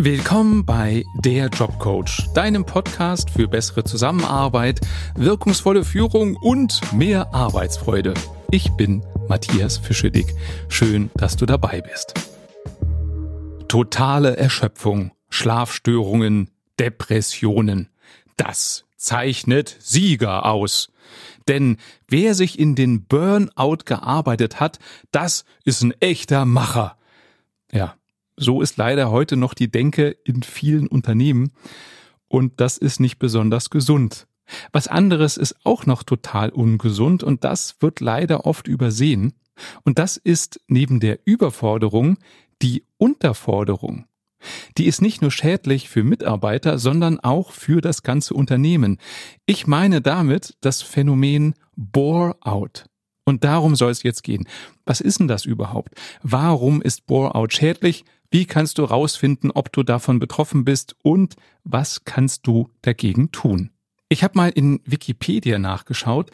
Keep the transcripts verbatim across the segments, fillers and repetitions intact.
Willkommen bei der Jobcoach, deinem Podcast für bessere Zusammenarbeit, wirkungsvolle Führung und mehr Arbeitsfreude. Ich bin Matthias Fischedick. Schön, dass du dabei bist. Totale Erschöpfung, Schlafstörungen, Depressionen. Das zeichnet Sieger aus. Denn wer sich in den Burnout gearbeitet hat, das ist ein echter Macher. Ja, so ist leider heute noch die Denke in vielen Unternehmen und das ist nicht besonders gesund. Was anderes ist auch noch total ungesund und das wird leider oft übersehen. Und das ist neben der Überforderung die Unterforderung. Die ist nicht nur schädlich für Mitarbeiter, sondern auch für das ganze Unternehmen. Ich meine damit das Phänomen Boreout. Und darum soll es jetzt gehen. Was ist denn das überhaupt? Warum ist Boreout schädlich? Wie kannst du rausfinden, ob du davon betroffen bist? Und was kannst du dagegen tun? Ich habe mal in Wikipedia nachgeschaut,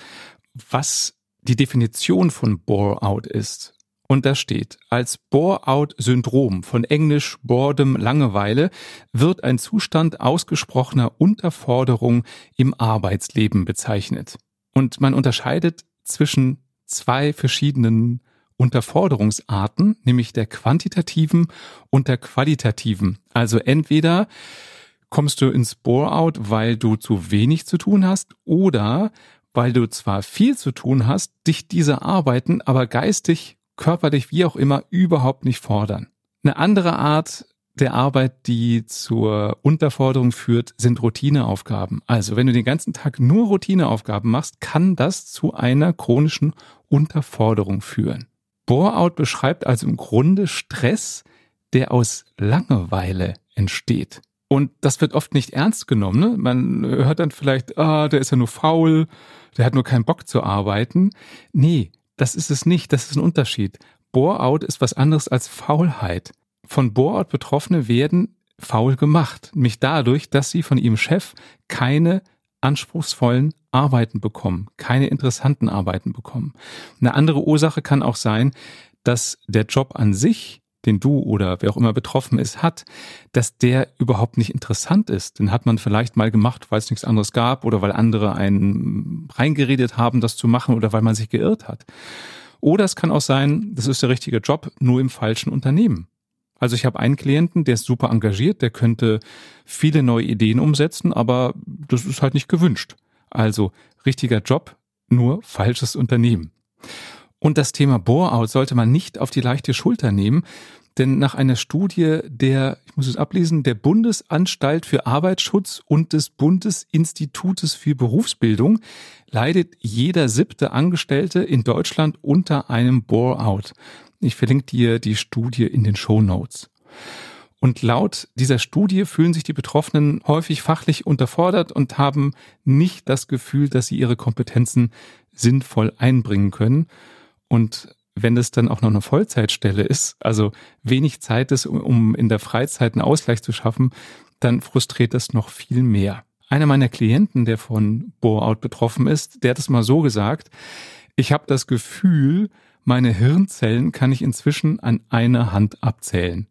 was die Definition von Boreout ist. Und da steht, als Boreout-Syndrom, von Englisch Boredom, Langeweile, wird ein Zustand ausgesprochener Unterforderung im Arbeitsleben bezeichnet. Und man unterscheidet zwischen zwei verschiedenen Unterforderungsarten, nämlich der quantitativen und der qualitativen. Also entweder kommst du ins Boreout, weil du zu wenig zu tun hast oder weil du zwar viel zu tun hast, dich diese Arbeiten aber geistig, körperlich, wie auch immer, überhaupt nicht fordern. Eine andere Art der Arbeit, die zur Unterforderung führt, sind Routineaufgaben. Also wenn du den ganzen Tag nur Routineaufgaben machst, kann das zu einer chronischen Unterforderung führen. Boreout beschreibt also im Grunde Stress, der aus Langeweile entsteht. Und das wird oft nicht ernst genommen, ne? Man hört dann vielleicht, ah, der ist ja nur faul, der hat nur keinen Bock zu arbeiten. Nee, das ist es nicht, das ist ein Unterschied. Boreout ist was anderes als Faulheit. Von Boreout Betroffene werden faul gemacht, nämlich dadurch, dass sie von ihrem Chef keine anspruchsvollen Arbeiten bekommen, keine interessanten Arbeiten bekommen. Eine andere Ursache kann auch sein, dass der Job an sich, den du oder wer auch immer betroffen ist, hat, dass der überhaupt nicht interessant ist. Den hat man vielleicht mal gemacht, weil es nichts anderes gab oder weil andere einen reingeredet haben, das zu machen oder weil man sich geirrt hat. Oder es kann auch sein, das ist der richtige Job, nur im falschen Unternehmen. Also ich habe einen Klienten, der ist super engagiert, der könnte viele neue Ideen umsetzen, aber das ist halt nicht gewünscht. Also richtiger Job, nur falsches Unternehmen. Und das Thema Boreout sollte man nicht auf die leichte Schulter nehmen, denn nach einer Studie der, ich muss es ablesen, der Bundesanstalt für Arbeitsschutz und des Bundesinstitutes für Berufsbildung leidet jeder siebte Angestellte in Deutschland unter einem Boreout. Ich verlinke dir die Studie in den Shownotes. Und laut dieser Studie fühlen sich die Betroffenen häufig fachlich unterfordert und haben nicht das Gefühl, dass sie ihre Kompetenzen sinnvoll einbringen können. Und wenn das dann auch noch eine Vollzeitstelle ist, also wenig Zeit ist, um in der Freizeit einen Ausgleich zu schaffen, dann frustriert das noch viel mehr. Einer meiner Klienten, der von Boreout betroffen ist, der hat es mal so gesagt: Ich habe das Gefühl, meine Hirnzellen kann ich inzwischen an einer Hand abzählen.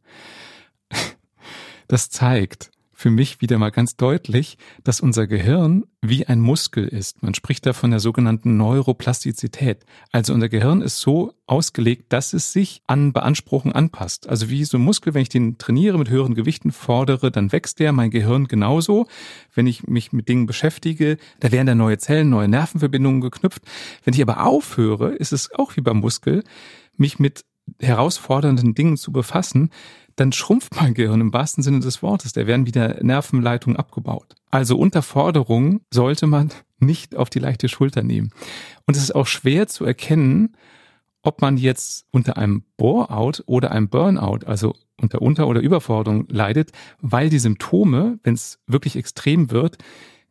Das zeigt für mich wieder mal ganz deutlich, dass unser Gehirn wie ein Muskel ist. Man spricht da von der sogenannten Neuroplastizität. Also unser Gehirn ist so ausgelegt, dass es sich an Beanspruchungen anpasst. Also wie so ein Muskel, wenn ich den trainiere, mit höheren Gewichten fordere, dann wächst der, mein Gehirn genauso. Wenn ich mich mit Dingen beschäftige, da werden da neue Zellen, neue Nervenverbindungen geknüpft. Wenn ich aber aufhöre, ist es auch wie beim Muskel, mich mit herausfordernden Dingen zu befassen, dann schrumpft mein Gehirn im wahrsten Sinne des Wortes. Da werden wieder Nervenleitungen abgebaut. Also Unterforderung sollte man nicht auf die leichte Schulter nehmen. Und es ist auch schwer zu erkennen, ob man jetzt unter einem Boreout oder einem Burnout, also unter Unter- oder Überforderung leidet, weil die Symptome, wenn es wirklich extrem wird,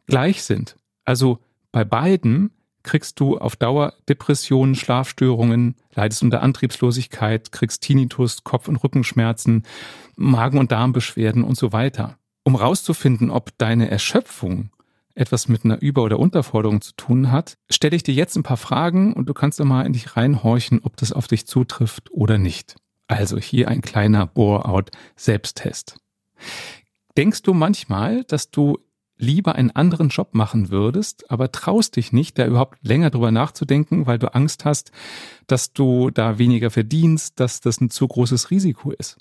gleich sind. Also bei beiden kriegst du auf Dauer Depressionen, Schlafstörungen, leidest unter Antriebslosigkeit, kriegst Tinnitus, Kopf- und Rückenschmerzen, Magen- und Darmbeschwerden und so weiter. Um rauszufinden, ob deine Erschöpfung etwas mit einer Über- oder Unterforderung zu tun hat, stelle ich dir jetzt ein paar Fragen und du kannst da mal in dich reinhorchen, ob das auf dich zutrifft oder nicht. Also hier ein kleiner Boreout-Selbsttest. Denkst du manchmal, dass du lieber einen anderen Job machen würdest, aber traust dich nicht, da überhaupt länger drüber nachzudenken, weil du Angst hast, dass du da weniger verdienst, dass das ein zu großes Risiko ist?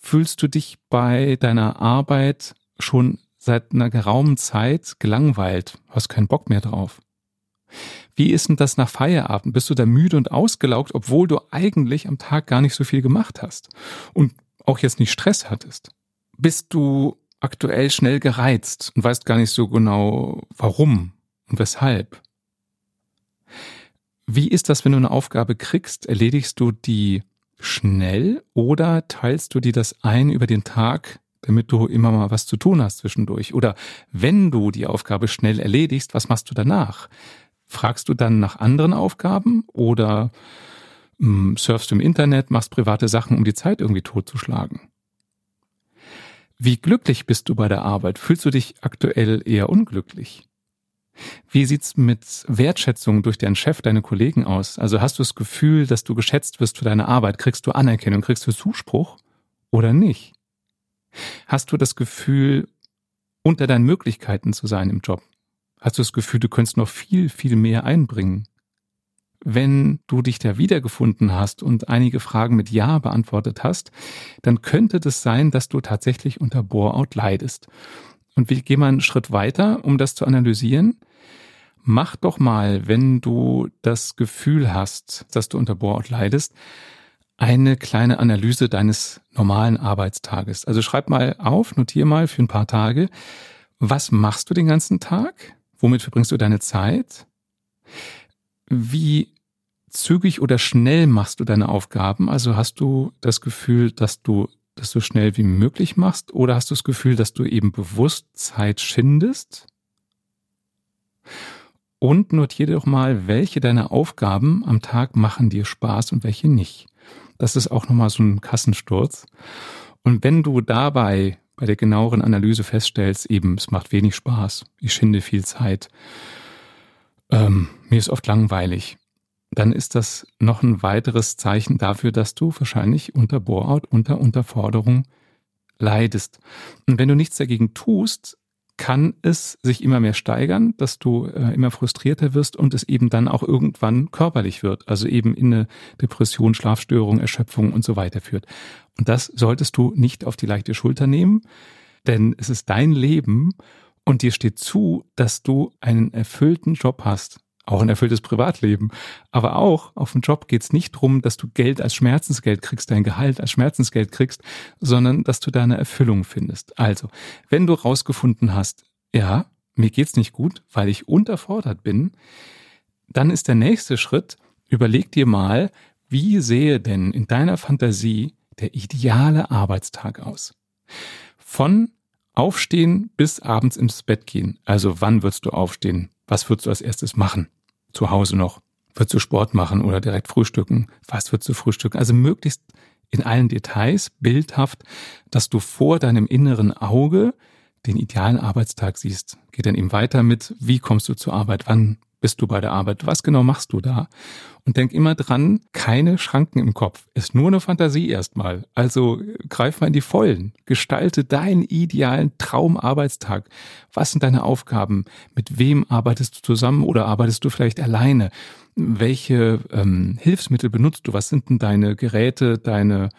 Fühlst du dich bei deiner Arbeit schon seit einer geraumen Zeit gelangweilt, hast keinen Bock mehr drauf? Wie ist denn das nach Feierabend? Bist du da müde und ausgelaugt, obwohl du eigentlich am Tag gar nicht so viel gemacht hast und auch jetzt nicht Stress hattest? Bist du aktuell schnell gereizt und weißt gar nicht so genau, warum und weshalb? Wie ist das, wenn du eine Aufgabe kriegst? Erledigst du die schnell oder teilst du dir das ein über den Tag, damit du immer mal was zu tun hast zwischendurch? Oder wenn du die Aufgabe schnell erledigst, was machst du danach? Fragst du dann nach anderen Aufgaben oder mh, surfst du im Internet, machst private Sachen, um die Zeit irgendwie totzuschlagen? Wie glücklich bist du bei der Arbeit? Fühlst du dich aktuell eher unglücklich? Wie sieht's mit Wertschätzung durch deinen Chef, deine Kollegen aus? Also hast du das Gefühl, dass du geschätzt wirst für deine Arbeit? Kriegst du Anerkennung? Kriegst du Zuspruch oder nicht? Hast du das Gefühl, unter deinen Möglichkeiten zu sein im Job? Hast du das Gefühl, du könntest noch viel, viel mehr einbringen? Wenn du dich da wiedergefunden hast und einige Fragen mit Ja beantwortet hast, dann könnte das sein, dass du tatsächlich unter Boreout leidest. Und wir gehen mal einen Schritt weiter, um das zu analysieren. Mach doch mal, wenn du das Gefühl hast, dass du unter Boreout leidest, eine kleine Analyse deines normalen Arbeitstages. Also schreib mal auf, notier mal für ein paar Tage, was machst du den ganzen Tag? Womit verbringst du deine Zeit? Wie zügig oder schnell machst du deine Aufgaben? Also hast du das Gefühl, dass du das so schnell wie möglich machst? Oder hast du das Gefühl, dass du eben bewusst Zeit schindest? Und notiere doch mal, welche deiner Aufgaben am Tag machen dir Spaß und welche nicht. Das ist auch nochmal so ein Kassensturz. Und wenn du dabei bei der genaueren Analyse feststellst, eben, es macht wenig Spaß, ich schinde viel Zeit, ähm, mir ist oft langweilig, dann ist das noch ein weiteres Zeichen dafür, dass du wahrscheinlich unter Boreout, unter Unterforderung leidest. Und wenn du nichts dagegen tust, kann es sich immer mehr steigern, dass du äh, immer frustrierter wirst und es eben dann auch irgendwann körperlich wird, also eben in eine Depression, Schlafstörung, Erschöpfung und so weiter führt. Und das solltest du nicht auf die leichte Schulter nehmen, denn es ist dein Leben und dir steht zu, dass du einen erfüllten Job hast, auch ein erfülltes Privatleben. Aber auch auf dem Job geht es nicht darum, dass du Geld als Schmerzensgeld kriegst, dein Gehalt als Schmerzensgeld kriegst, sondern dass du da eine Erfüllung findest. Also, wenn du rausgefunden hast, ja, mir geht's nicht gut, weil ich unterfordert bin, dann ist der nächste Schritt, überleg dir mal, wie sähe denn in deiner Fantasie der ideale Arbeitstag aus? Von Aufstehen bis abends ins Bett gehen. Also wann würdest du aufstehen? Was würdest du als erstes machen? Zu Hause noch? Würdest du Sport machen oder direkt frühstücken? Was würdest du frühstücken? Also möglichst in allen Details, bildhaft, dass du vor deinem inneren Auge den idealen Arbeitstag siehst. Geht dann eben weiter mit, wie kommst du zur Arbeit? Wann bist du bei der Arbeit? Was genau machst du da? Und denk immer dran, keine Schranken im Kopf. Ist nur eine Fantasie erstmal. Also greif mal in die Vollen. Gestalte deinen idealen Traumarbeitstag. Was sind deine Aufgaben? Mit wem arbeitest du zusammen oder arbeitest du vielleicht alleine? Welche ähm, Hilfsmittel benutzt du? Was sind denn deine Geräte, deine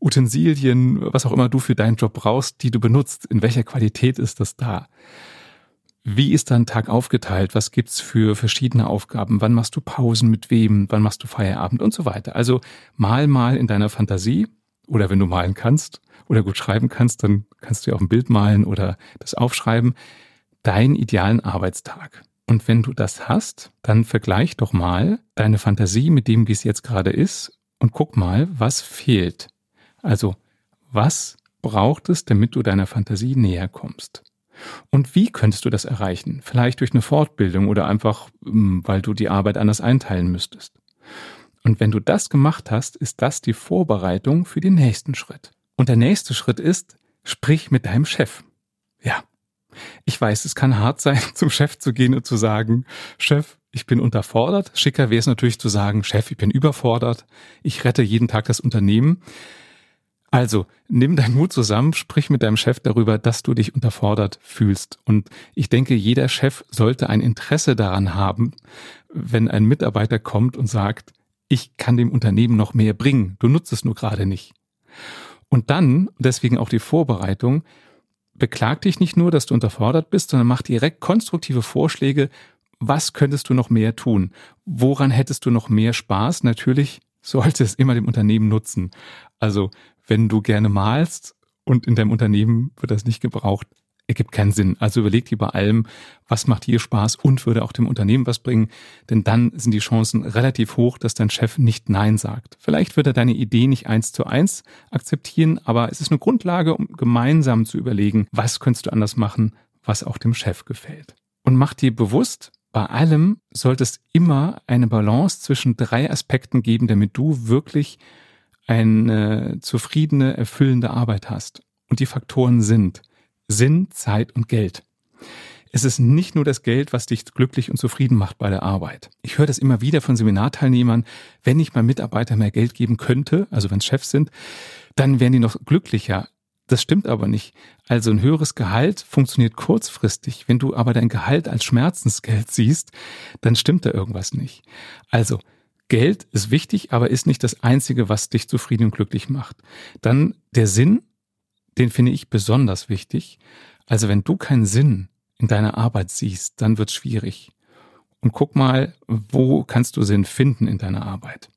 Utensilien, was auch immer du für deinen Job brauchst, die du benutzt? In welcher Qualität ist das da? Wie ist dein Tag aufgeteilt? Was gibt's für verschiedene Aufgaben? Wann machst du Pausen? Mit wem? Wann machst du Feierabend? Und so weiter. Also mal mal in deiner Fantasie oder wenn du malen kannst oder gut schreiben kannst, dann kannst du ja auch ein Bild malen oder das aufschreiben. Deinen idealen Arbeitstag. Und wenn du das hast, dann vergleich doch mal deine Fantasie mit dem, wie es jetzt gerade ist und guck mal, was fehlt. Also was braucht es, damit du deiner Fantasie näher kommst? Und wie könntest du das erreichen? Vielleicht durch eine Fortbildung oder einfach, weil du die Arbeit anders einteilen müsstest. Und wenn du das gemacht hast, ist das die Vorbereitung für den nächsten Schritt. Und der nächste Schritt ist, sprich mit deinem Chef. Ja, ich weiß, es kann hart sein, zum Chef zu gehen und zu sagen, Chef, ich bin unterfordert. Schicker wäre es natürlich zu sagen, Chef, ich bin überfordert. Ich rette jeden Tag das Unternehmen. Also, nimm deinen Mut zusammen, sprich mit deinem Chef darüber, dass du dich unterfordert fühlst. Und ich denke, jeder Chef sollte ein Interesse daran haben, wenn ein Mitarbeiter kommt und sagt, ich kann dem Unternehmen noch mehr bringen, du nutzt es nur gerade nicht. Und dann, deswegen auch die Vorbereitung, beklag dich nicht nur, dass du unterfordert bist, sondern mach direkt konstruktive Vorschläge, was könntest du noch mehr tun? Woran hättest du noch mehr Spaß? Natürlich sollte es immer dem Unternehmen nutzen. Also wenn du gerne malst und in deinem Unternehmen wird das nicht gebraucht, ergibt keinen Sinn. Also überleg dir bei allem, was macht dir Spaß und würde auch dem Unternehmen was bringen, denn dann sind die Chancen relativ hoch, dass dein Chef nicht Nein sagt. Vielleicht wird er deine Idee nicht eins zu eins akzeptieren, aber es ist eine Grundlage, um gemeinsam zu überlegen, was könntest du anders machen, was auch dem Chef gefällt. Und mach dir bewusst, bei allem sollte es immer eine Balance zwischen drei Aspekten geben, damit du wirklich eine zufriedene, erfüllende Arbeit hast. Und die Faktoren sind Sinn, Zeit und Geld. Es ist nicht nur das Geld, was dich glücklich und zufrieden macht bei der Arbeit. Ich höre das immer wieder von Seminarteilnehmern, wenn ich meinem Mitarbeiter mehr Geld geben könnte, also wenn es Chefs sind, dann wären die noch glücklicher. Das stimmt aber nicht. Also ein höheres Gehalt funktioniert kurzfristig. Wenn du aber dein Gehalt als Schmerzensgeld siehst, dann stimmt da irgendwas nicht. Also Geld ist wichtig, aber ist nicht das Einzige, was dich zufrieden und glücklich macht. Dann der Sinn, den finde ich besonders wichtig. Also wenn du keinen Sinn in deiner Arbeit siehst, dann wird's schwierig. Und guck mal, wo kannst du Sinn finden in deiner Arbeit?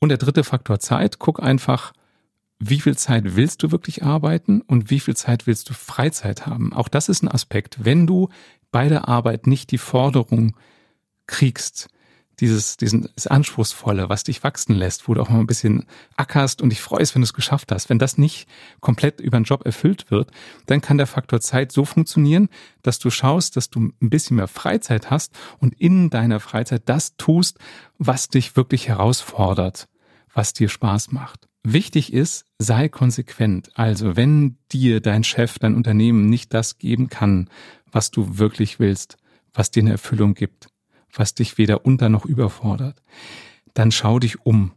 Und der dritte Faktor Zeit, guck einfach, wie viel Zeit willst du wirklich arbeiten und wie viel Zeit willst du Freizeit haben? Auch das ist ein Aspekt. Wenn du bei der Arbeit nicht die Forderung kriegst, dieses, diesen, das Anspruchsvolle, was dich wachsen lässt, wo du auch mal ein bisschen ackerst und dich freust, wenn du es geschafft hast, wenn das nicht komplett über den Job erfüllt wird, dann kann der Faktor Zeit so funktionieren, dass du schaust, dass du ein bisschen mehr Freizeit hast und in deiner Freizeit das tust, was dich wirklich herausfordert, was dir Spaß macht. Wichtig ist, sei konsequent. Also wenn dir dein Chef, dein Unternehmen nicht das geben kann, was du wirklich willst, was dir eine Erfüllung gibt, was dich weder unter noch überfordert, dann schau dich um.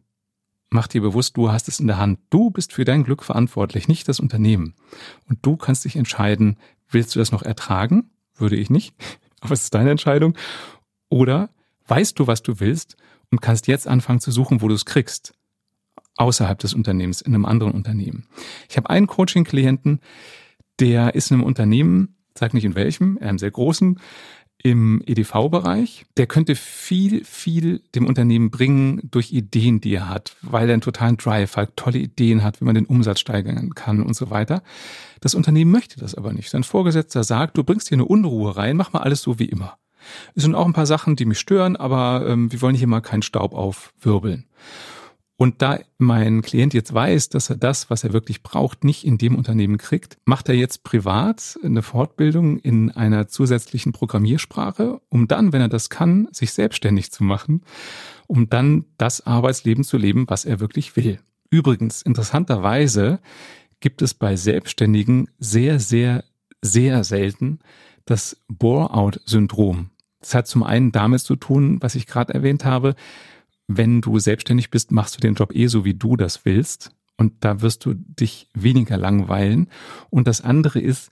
Mach dir bewusst, du hast es in der Hand. Du bist für dein Glück verantwortlich, nicht das Unternehmen. Und du kannst dich entscheiden, willst du das noch ertragen? Würde ich nicht, aber es ist deine Entscheidung. Oder weißt du, was du willst und kannst jetzt anfangen zu suchen, wo du es kriegst. Außerhalb des Unternehmens, in einem anderen Unternehmen. Ich habe einen Coaching-Klienten, der ist in einem Unternehmen, sag nicht in welchem, in einem sehr großen, im E D V-Bereich. Der könnte viel, viel dem Unternehmen bringen durch Ideen, die er hat, weil er einen totalen Drive hat, tolle Ideen hat, wie man den Umsatz steigern kann und so weiter. Das Unternehmen möchte das aber nicht. Sein Vorgesetzter sagt, du bringst hier eine Unruhe rein, mach mal alles so wie immer. Es sind auch ein paar Sachen, die mich stören, aber ähm, wir wollen hier mal keinen Staub aufwirbeln. Und da mein Klient jetzt weiß, dass er das, was er wirklich braucht, nicht in dem Unternehmen kriegt, macht er jetzt privat eine Fortbildung in einer zusätzlichen Programmiersprache, um dann, wenn er das kann, sich selbstständig zu machen, um dann das Arbeitsleben zu leben, was er wirklich will. Übrigens, interessanterweise gibt es bei Selbstständigen sehr, sehr, sehr selten das Boreout-Syndrom. Das hat zum einen damit zu tun, was ich gerade erwähnt habe, wenn du selbstständig bist, machst du den Job eh so, wie du das willst und da wirst du dich weniger langweilen. Und das andere ist,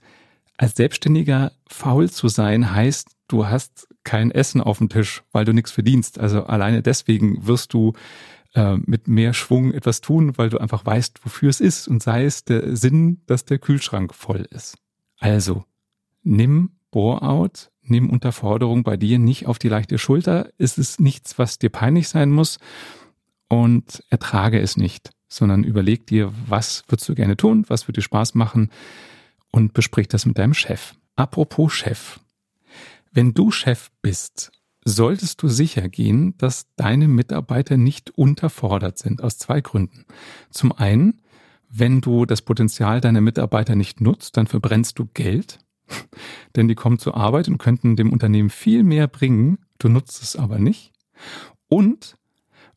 als Selbstständiger faul zu sein, heißt, du hast kein Essen auf dem Tisch, weil du nichts verdienst. Also alleine deswegen wirst du äh, mit mehr Schwung etwas tun, weil du einfach weißt, wofür es ist und sei es der Sinn, dass der Kühlschrank voll ist. Also, nimm Boreout. Nimm Unterforderung bei dir nicht auf die leichte Schulter. Es ist nichts, was dir peinlich sein muss und ertrage es nicht, sondern überleg dir, was würdest du gerne tun, was würde dir Spaß machen und besprich das mit deinem Chef. Apropos Chef. Wenn du Chef bist, solltest du sicher gehen, dass deine Mitarbeiter nicht unterfordert sind, aus zwei Gründen. Zum einen, wenn du das Potenzial deiner Mitarbeiter nicht nutzt, dann verbrennst du Geld. Denn die kommen zur Arbeit und könnten dem Unternehmen viel mehr bringen, du nutzt es aber nicht. Und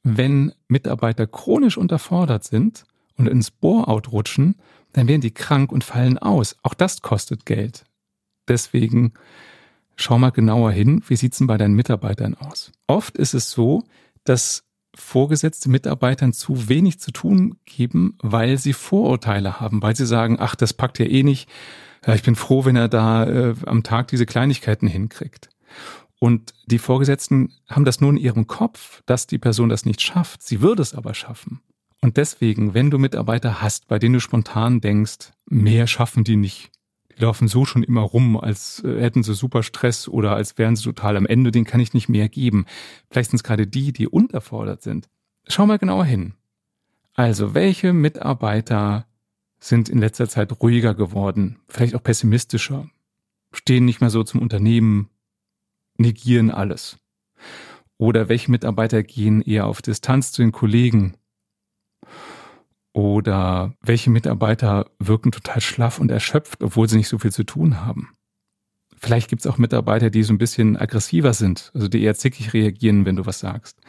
wenn Mitarbeiter chronisch unterfordert sind und ins Boreout rutschen, dann werden die krank und fallen aus. Auch das kostet Geld. Deswegen schau mal genauer hin, wie sieht es denn bei deinen Mitarbeitern aus? Oft ist es so, dass vorgesetzte Mitarbeitern zu wenig zu tun geben, weil sie Vorurteile haben, weil sie sagen, ach, das packt ja eh nicht. Ich bin froh, wenn er da äh, am Tag diese Kleinigkeiten hinkriegt. Und die Vorgesetzten haben das nur in ihrem Kopf, dass die Person das nicht schafft. Sie würde es aber schaffen. Und deswegen, wenn du Mitarbeiter hast, bei denen du spontan denkst, mehr schaffen die nicht. Die laufen so schon immer rum, als hätten sie super Stress oder als wären sie total am Ende, denen kann ich nicht mehr geben. Vielleicht sind es gerade die, die unterfordert sind. Schau mal genauer hin. Also, welche Mitarbeiter sind in letzter Zeit ruhiger geworden, vielleicht auch pessimistischer, stehen nicht mehr so zum Unternehmen, negieren alles? Oder welche Mitarbeiter gehen eher auf Distanz zu den Kollegen? Oder welche Mitarbeiter wirken total schlaff und erschöpft, obwohl sie nicht so viel zu tun haben? Vielleicht gibt es auch Mitarbeiter, die so ein bisschen aggressiver sind, also die eher zickig reagieren, wenn du was sagst.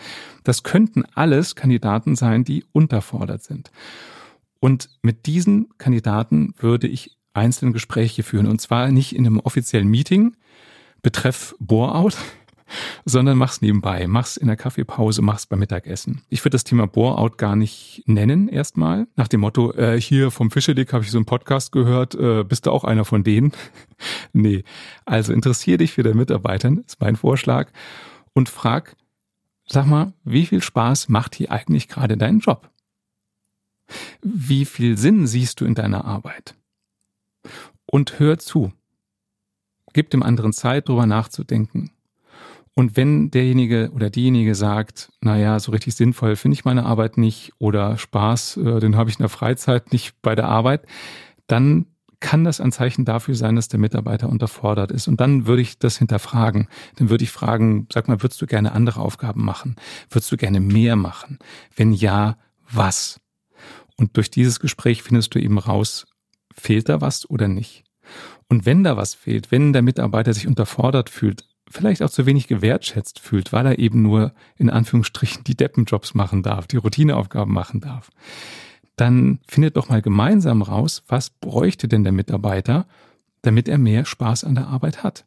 Das könnten alles Kandidaten sein, die unterfordert sind. Und mit diesen Kandidaten würde ich einzelne Gespräche führen. Und zwar nicht in einem offiziellen Meeting, betreff Boreout, sondern mach's nebenbei. Mach's in der Kaffeepause, mach's beim Mittagessen. Ich würde das Thema Boreout gar nicht nennen erstmal. Nach dem Motto, äh, hier vom Fischedick habe ich so einen Podcast gehört, äh, bist du auch einer von denen? Nee, also interessier dich für deine Mitarbeiter, ist mein Vorschlag. Und frag, sag mal, wie viel Spaß macht hier eigentlich gerade dein Job? Wie viel Sinn siehst du in deiner Arbeit? Und hör zu. Gib dem anderen Zeit, drüber nachzudenken. Und wenn derjenige oder diejenige sagt, naja, so richtig sinnvoll finde ich meine Arbeit nicht oder Spaß, den habe ich in der Freizeit, nicht bei der Arbeit, dann kann das ein Zeichen dafür sein, dass der Mitarbeiter unterfordert ist. Und dann würde ich das hinterfragen. Dann würde ich fragen, sag mal, würdest du gerne andere Aufgaben machen? Würdest du gerne mehr machen? Wenn ja, was? Und durch dieses Gespräch findest du eben raus, fehlt da was oder nicht. Und wenn da was fehlt, wenn der Mitarbeiter sich unterfordert fühlt, vielleicht auch zu wenig gewertschätzt fühlt, weil er eben nur in Anführungsstrichen die Deppenjobs machen darf, die Routineaufgaben machen darf, dann findet doch mal gemeinsam raus, was bräuchte denn der Mitarbeiter, damit er mehr Spaß an der Arbeit hat?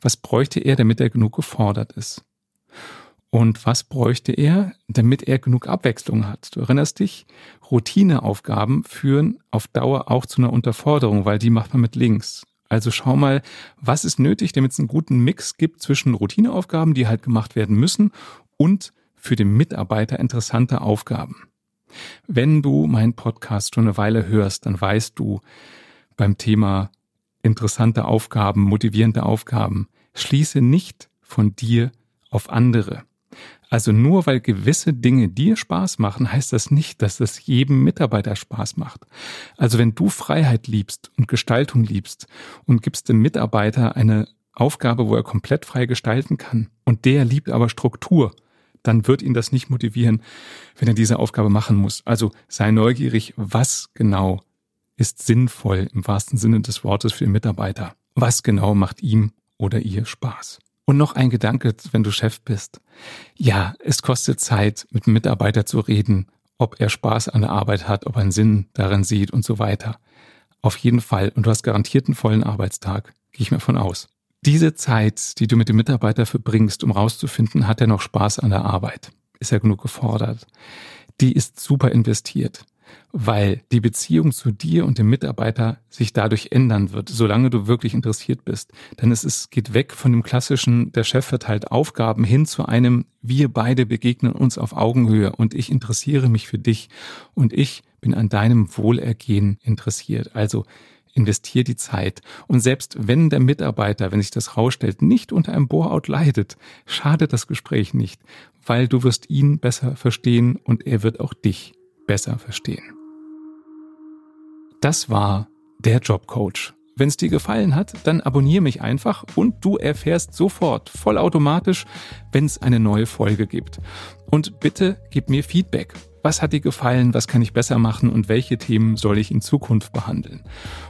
Was bräuchte er, damit er genug gefordert ist? Und was bräuchte er, damit er genug Abwechslung hat? Du erinnerst dich, Routineaufgaben führen auf Dauer auch zu einer Unterforderung, weil die macht man mit links. Also schau mal, was ist nötig, damit es einen guten Mix gibt zwischen Routineaufgaben, die halt gemacht werden müssen, und für den Mitarbeiter interessante Aufgaben. Wenn du meinen Podcast schon eine Weile hörst, dann weißt du beim Thema interessante Aufgaben, motivierende Aufgaben, schließe nicht von dir auf andere. Also nur weil gewisse Dinge dir Spaß machen, heißt das nicht, dass das jedem Mitarbeiter Spaß macht. Also wenn du Freiheit liebst und Gestaltung liebst und gibst dem Mitarbeiter eine Aufgabe, wo er komplett frei gestalten kann und der liebt aber Struktur, dann wird ihn das nicht motivieren, wenn er diese Aufgabe machen muss. Also sei neugierig, was genau ist sinnvoll im wahrsten Sinne des Wortes für den Mitarbeiter? Was genau macht ihm oder ihr Spaß? Und noch ein Gedanke, wenn du Chef bist. Ja, es kostet Zeit, mit einem Mitarbeiter zu reden, ob er Spaß an der Arbeit hat, ob er einen Sinn darin sieht und so weiter. Auf jeden Fall. Und du hast garantiert einen vollen Arbeitstag. Gehe ich mir von aus. Diese Zeit, die du mit dem Mitarbeiter verbringst, um rauszufinden, hat er noch Spaß an der Arbeit? Ist er genug gefordert? Die ist super investiert, weil die Beziehung zu dir und dem Mitarbeiter sich dadurch ändern wird, solange du wirklich interessiert bist. Denn es ist, geht weg von dem klassischen, der Chef verteilt Aufgaben, hin zu einem, wir beide begegnen uns auf Augenhöhe und ich interessiere mich für dich und ich bin an deinem Wohlergehen interessiert. Also investier die Zeit. Und selbst wenn der Mitarbeiter, wenn sich das rausstellt, nicht unter einem Boreout leidet, schadet das Gespräch nicht, weil du wirst ihn besser verstehen und er wird auch dich besser verstehen. Das war der Jobcoach. Wenn es dir gefallen hat, dann abonniere mich einfach und du erfährst sofort, vollautomatisch, wenn es eine neue Folge gibt. Und bitte gib mir Feedback. Was hat dir gefallen, was kann ich besser machen und welche Themen soll ich in Zukunft behandeln?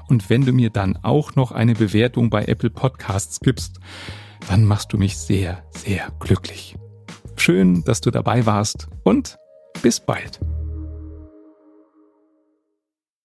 Und wenn du mir dann auch noch eine Bewertung bei Apple Podcasts gibst, dann machst du mich sehr, sehr glücklich. Schön, dass du dabei warst und bis bald.